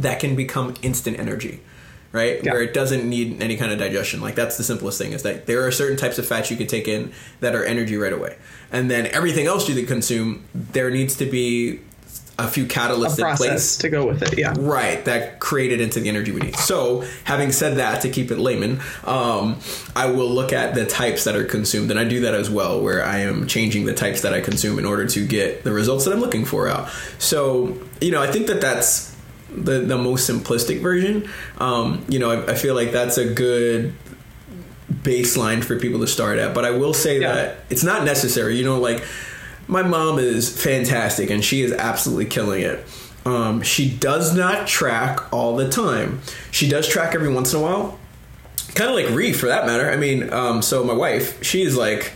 that can become instant energy, right? Yeah. Where it doesn't need any kind of digestion. Like, that's the simplest thing, is that there are certain types of fats you can take in that are energy right away. And then everything else you consume, there needs to be a few catalysts in place to go with it, yeah, right, that create it into the energy we need. So, having said that, to keep it layman, I will look at the types that are consumed, and I do that as well, where I am changing the types that I consume in order to get the results that I'm looking for out. So, you know, I think that that's the most simplistic version. You know, I feel like that's a good baseline for people to start at, but I will say that it's not necessary. You know, like, my mom is fantastic, and she is absolutely killing it. She does not track all the time. She does track every once in a while, kind of like Reef, for that matter. I mean, so my wife, she's like,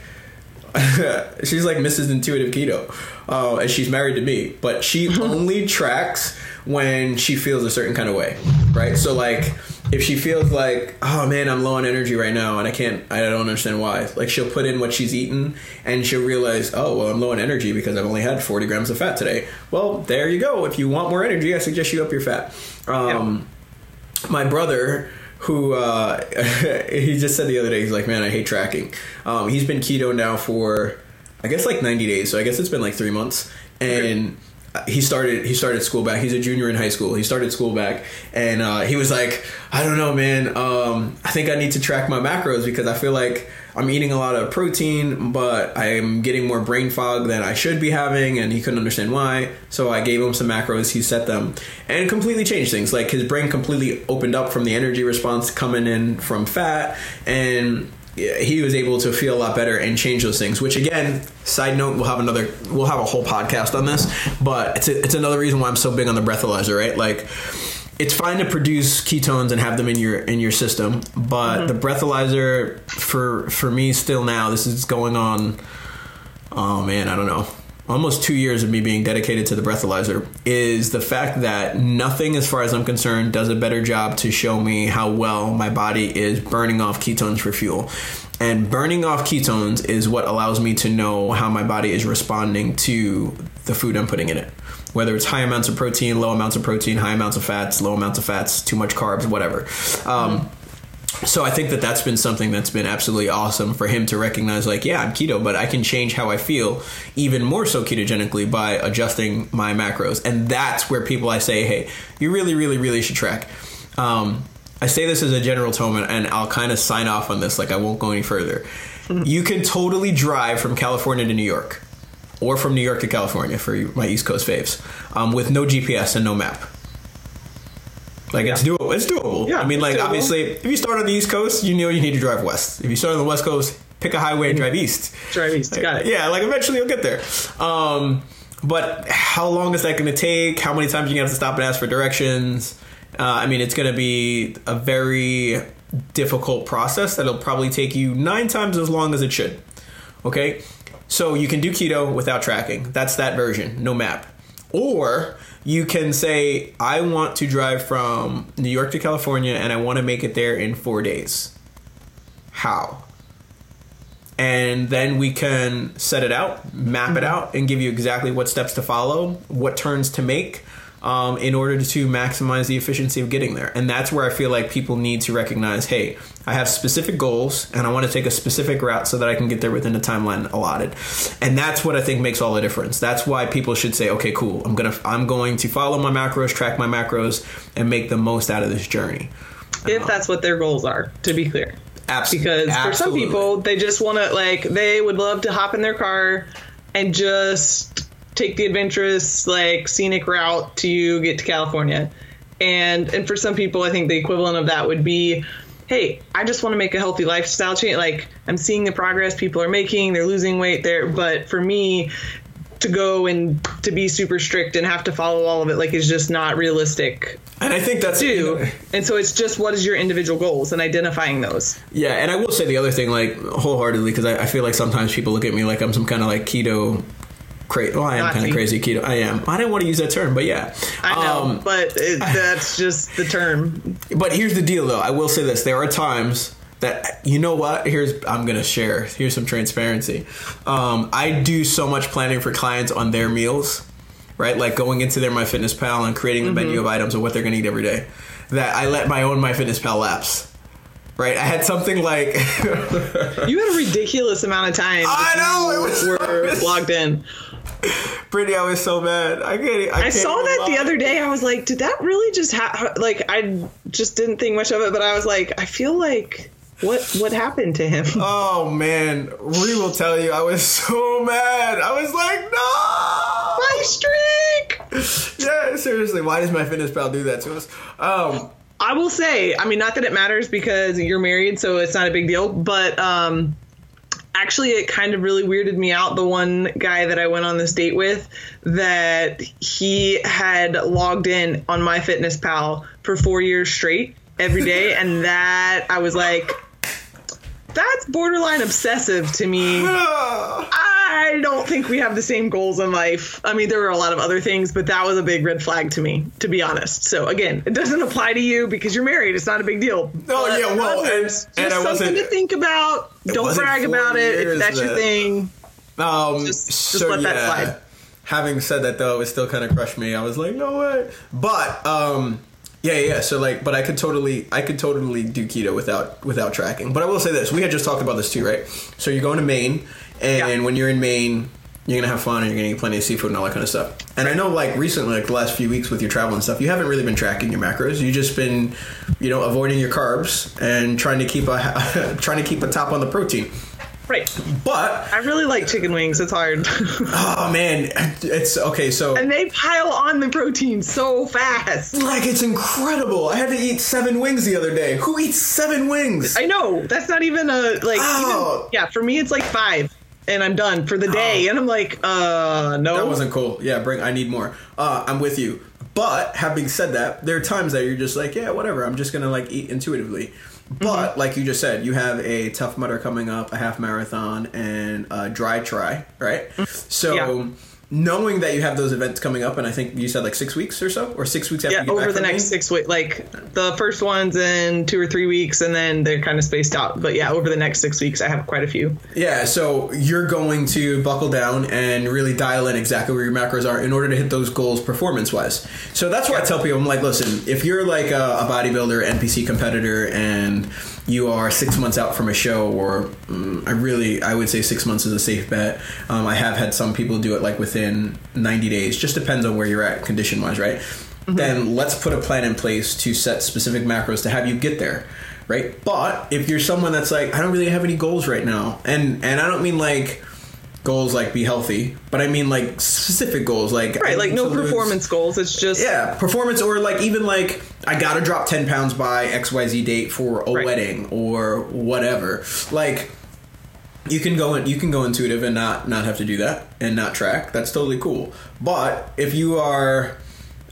she's like Mrs. Intuitive Keto, and she's married to me, but she only tracks when she feels a certain kind of way, right? So, like, if she feels like, oh man, I'm low on energy right now and I don't understand why, like, she'll put in what she's eaten and she'll realize, oh, well, I'm low on energy because I've only had 40 grams of fat today. Well, there you go. If you want more energy, I suggest you up your fat. My brother, who he just said the other day, he's like, man, I hate tracking. He's been keto now for, I guess, like 90 days. So I guess it's been like 3 months. And he started school back. He's a junior in high school. He started school back, and he was like, I don't know, man. I think I need to track my macros because I feel like I'm eating a lot of protein, but I'm getting more brain fog than I should be having. And he couldn't understand why. So I gave him some macros. He set them and completely changed things. Like, his brain completely opened up from the energy response coming in from fat, and he was able to feel a lot better and change those things, which, again, side note, we'll have a whole podcast on this, but it's another reason why I'm so big on the breathalyzer, right? Like, it's fine to produce ketones and have them in your system, but the breathalyzer for me still now, this is going on, oh man, I don't know, almost 2 years of me being dedicated to the breathalyzer, is the fact that nothing, as far as I'm concerned, does a better job to show me how well my body is burning off ketones for fuel. And burning off ketones is what allows me to know how my body is responding to the food I'm putting in it, whether it's high amounts of protein, low amounts of protein, high amounts of fats, low amounts of fats, too much carbs, whatever. So I think that that's been something that's been absolutely awesome for him to recognize, like, yeah, I'm keto, but I can change how I feel even more so ketogenically by adjusting my macros. And that's where people, I say, hey, you really, really, really should track. I say this as a general tone, and I'll kind of sign off on this. Like, I won't go any further. You can totally drive from California to New York, or from New York to California, for my East Coast faves, with no GPS and no map. Like, it's doable. It's doable. Yeah, I mean, like, obviously, if you start on the East Coast, you know you need to drive west. If you start on the West Coast, pick a highway and drive east. Drive east. Like, got it. Yeah, like, eventually you'll get there. But how long is that going to take? How many times are you going to have to stop and ask for directions? I mean, it's going to be a very difficult process that'll probably take you 9 times as long as it should. Okay? So you can do keto without tracking. That's that version. No map. Or you can say, I want to drive from New York to California and I want to make it there in 4 days. How? And then we can set it out, map it out, and give you exactly what steps to follow, what turns to make, in order to maximize the efficiency of getting there. And that's where I feel like people need to recognize, hey, I have specific goals and I want to take a specific route so that I can get there within the timeline allotted. And that's what I think makes all the difference. That's why people should say, okay, cool, I'm going to follow my macros, track my macros, and make the most out of this journey. If that's what their goals are, to be clear. Because for some people, they just want to, like, they would love to hop in their car and just take the adventurous, like, scenic route to get to California. And for some people, I think the equivalent of that would be, hey, I just want to make a healthy lifestyle change. Like, I'm seeing the progress people are making. They're losing weight there. But for me to go and to be super strict and have to follow all of it, like, is just not realistic. And I think that's too. And so it's just, what is your individual goals and identifying those. Yeah. And I will say the other thing, like, wholeheartedly, because I feel like sometimes people look at me like I'm some kind of like keto crazy. Well, I am kind of crazy keto. I am. I didn't want to use that term, but yeah. I know, but that's just the term. But here's the deal, though. I will say this. There are times that, you know what? I'm going to share. Here's some transparency. I do so much planning for clients on their meals, right? Like going into their MyFitnessPal and creating the menu of items of what they're going to eat every day, that I let my own MyFitnessPal lapse. Right, I had something like you had a ridiculous amount of time. I know, we were logged in. Brittney, I was so mad. I saw that the other day. I was like, did that really just happen? Like, I just didn't think much of it, but I was like, I feel like what happened to him? Oh man, we will tell you. I was so mad. I was like, no, my streak. Yeah, seriously, why does MyFitnessPal do that to us? I will say, I mean, not that it matters because you're married, so it's not a big deal. But actually, it kind of really weirded me out. The one guy that I went on this date with, that he had logged in on MyFitnessPal for 4 years straight every day. And that I was like, that's borderline obsessive to me. I don't think we have the same goals in life. I mean, there were a lot of other things, but that was a big red flag to me, to be honest. So, again, it doesn't apply to you because you're married. It's not a big deal. Oh, yeah, well, and I wasn't... something to think about. Don't brag about it. If that's your thing, just let that slide. Having said that, though, it still kind of crushed me. I was like, no way. But, yeah. So, like, but I could totally do keto without tracking. But I will say this. We had just talked about this, too, right? So you're going to Maine. And when you're in Maine, you're going to have fun and you're going to eat plenty of seafood and all that kind of stuff. And I know, like, recently, like the last few weeks with your travel and stuff, you haven't really been tracking your macros. You've just been, you know, avoiding your carbs and trying to keep a top on the protein. Right. But I really like chicken wings. It's hard. Oh, man. It's okay. So. And they pile on the protein so fast. Like, it's incredible. I had to eat 7 wings the other day. Who eats 7 wings? I know. That's not even a, like, for me, it's like 5. And I'm done for the day. And I'm like, no. That wasn't cool. Yeah, I need more. I'm with you. But having said that, there are times that you're just like, yeah, whatever. I'm just going to, like, eat intuitively. But like you just said, you have a Tough Mudder coming up, a half marathon, and a dry try, right? So knowing that you have those events coming up, and I think you said like 6 weeks or so, or 6 weeks after you get back from next Maine? 6 weeks. Like the first one's in 2 or 3 weeks, and then they're kind of spaced out. But yeah, over the next 6 weeks, I have quite a few. Yeah, so you're going to buckle down and really dial in exactly where your macros are in order to hit those goals performance-wise. So that's why I tell people, I'm like, listen, if you're like a bodybuilder, NPC competitor, and you are 6 months out from a show, or I would say 6 months is a safe bet. I have had some people do it like within 90 days. Just depends on where you're at condition-wise, right? Mm-hmm. Then let's put a plan in place to set specific macros to have you get there, right? But if you're someone that's like, I don't really have any goals right now, and I don't mean like goals like be healthy, but I mean like specific goals. Like right, like no performance goals. It's just... Yeah, performance or like even like... I gotta drop 10 pounds by XYZ date for a wedding or whatever. Like you can go intuitive and not have to do that and not track. That's totally cool. But if you are,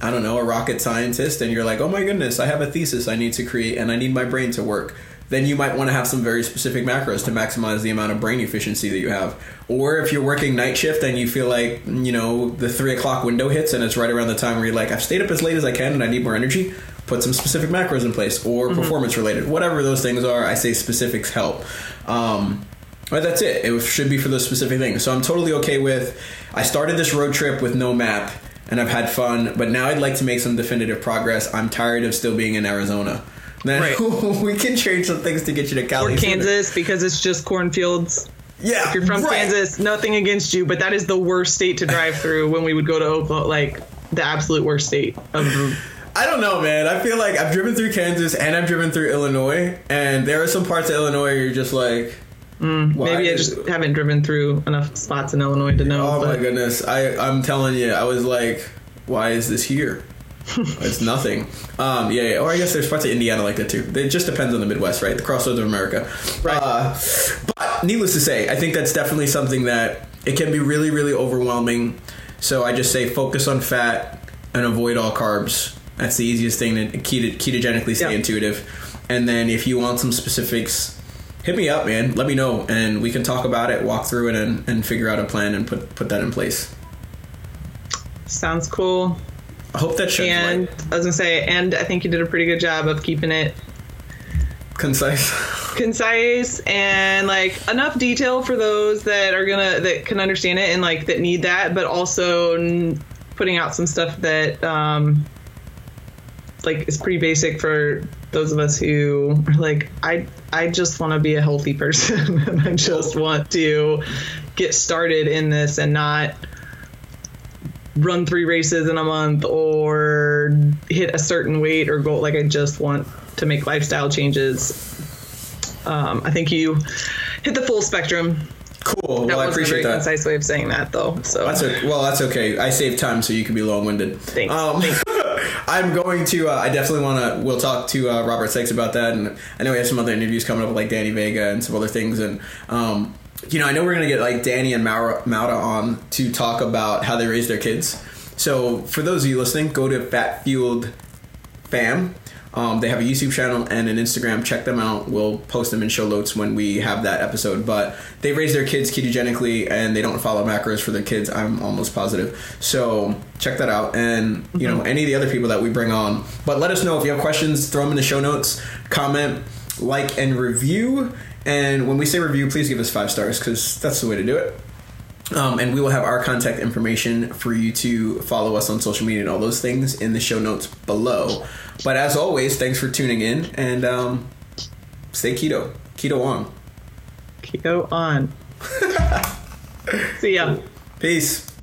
I don't know, a rocket scientist and you're like, oh my goodness, I have a thesis I need to create and I need my brain to work, then you might want to have some very specific macros to maximize the amount of brain efficiency that you have. Or if you're working night shift and you feel like, you know, the 3 o'clock window hits and it's right around the time where you're like, I've stayed up as late as I can and I need more energy, put some specific macros in place or performance related, whatever those things are. I say specifics help. But that's it. It should be for those specific things. So I'm totally okay with, I started this road trip with no map and I've had fun, but now I'd like to make some definitive progress. I'm tired of still being in Arizona. Then we can change some things to get you to Cali. Or Kansas, because it's just cornfields. Yeah, if you're from Kansas, nothing against you, but that is the worst state to drive through when we would go to Oklahoma, like the absolute worst state of I don't know, man. I feel like I've driven through Kansas and I've driven through Illinois, and there are some parts of Illinois where you're just like, maybe I just haven't driven through enough spots in Illinois to know. Oh, but my goodness. I'm telling you, I was like, why is this here? It's nothing. Or I guess there's parts of Indiana like that too. It just depends on the Midwest, right? The crossroads of America. Right. But needless to say, I think that's definitely something that it can be really, really overwhelming. So I just say focus on fat and avoid all carbs. That's the easiest thing to ketogenically stay intuitive. And then if you want some specifics, hit me up, man. Let me know, and we can talk about it, walk through it, and figure out a plan and put that in place. Sounds cool. I hope that sheds light. I was gonna say, and I think you did a pretty good job of keeping it concise and like enough detail for those that can understand it and like that need that, but also putting out some stuff that like is pretty basic for those of us who are like, I just want to be a healthy person and I just want to get started in this and not run 3 races in a month or hit a certain weight or goal. Like, I just want to make lifestyle changes. I think you hit the full spectrum. Cool. Well, I appreciate that. That was a very concise way of saying that, though. So that's okay. I saved time so you can be long-winded. Thanks. I'm going to, I definitely want to, we'll talk to Robert Sykes about that. And I know we have some other interviews coming up with like Danny Vega and some other things. And, you know, I know we're going to get like Danny and Maura on to talk about how they raise their kids. So for those of you listening, go to Fat Fueled Fam. They have a YouTube channel and an Instagram. Check them out. We'll post them in show notes when we have that episode. But they raise their kids ketogenically and they don't follow macros for their kids. I'm almost positive. So check that out. And, you know, any of the other people that we bring on. But let us know if you have questions. Throw them in the show notes. Comment, like, and review. And when we say review, please give us 5 stars because that's the way to do it. And we will have our contact information for you to follow us on social media and all those things in the show notes below. But as always, thanks for tuning in and stay keto. Keto on. Keto on. See ya. Peace.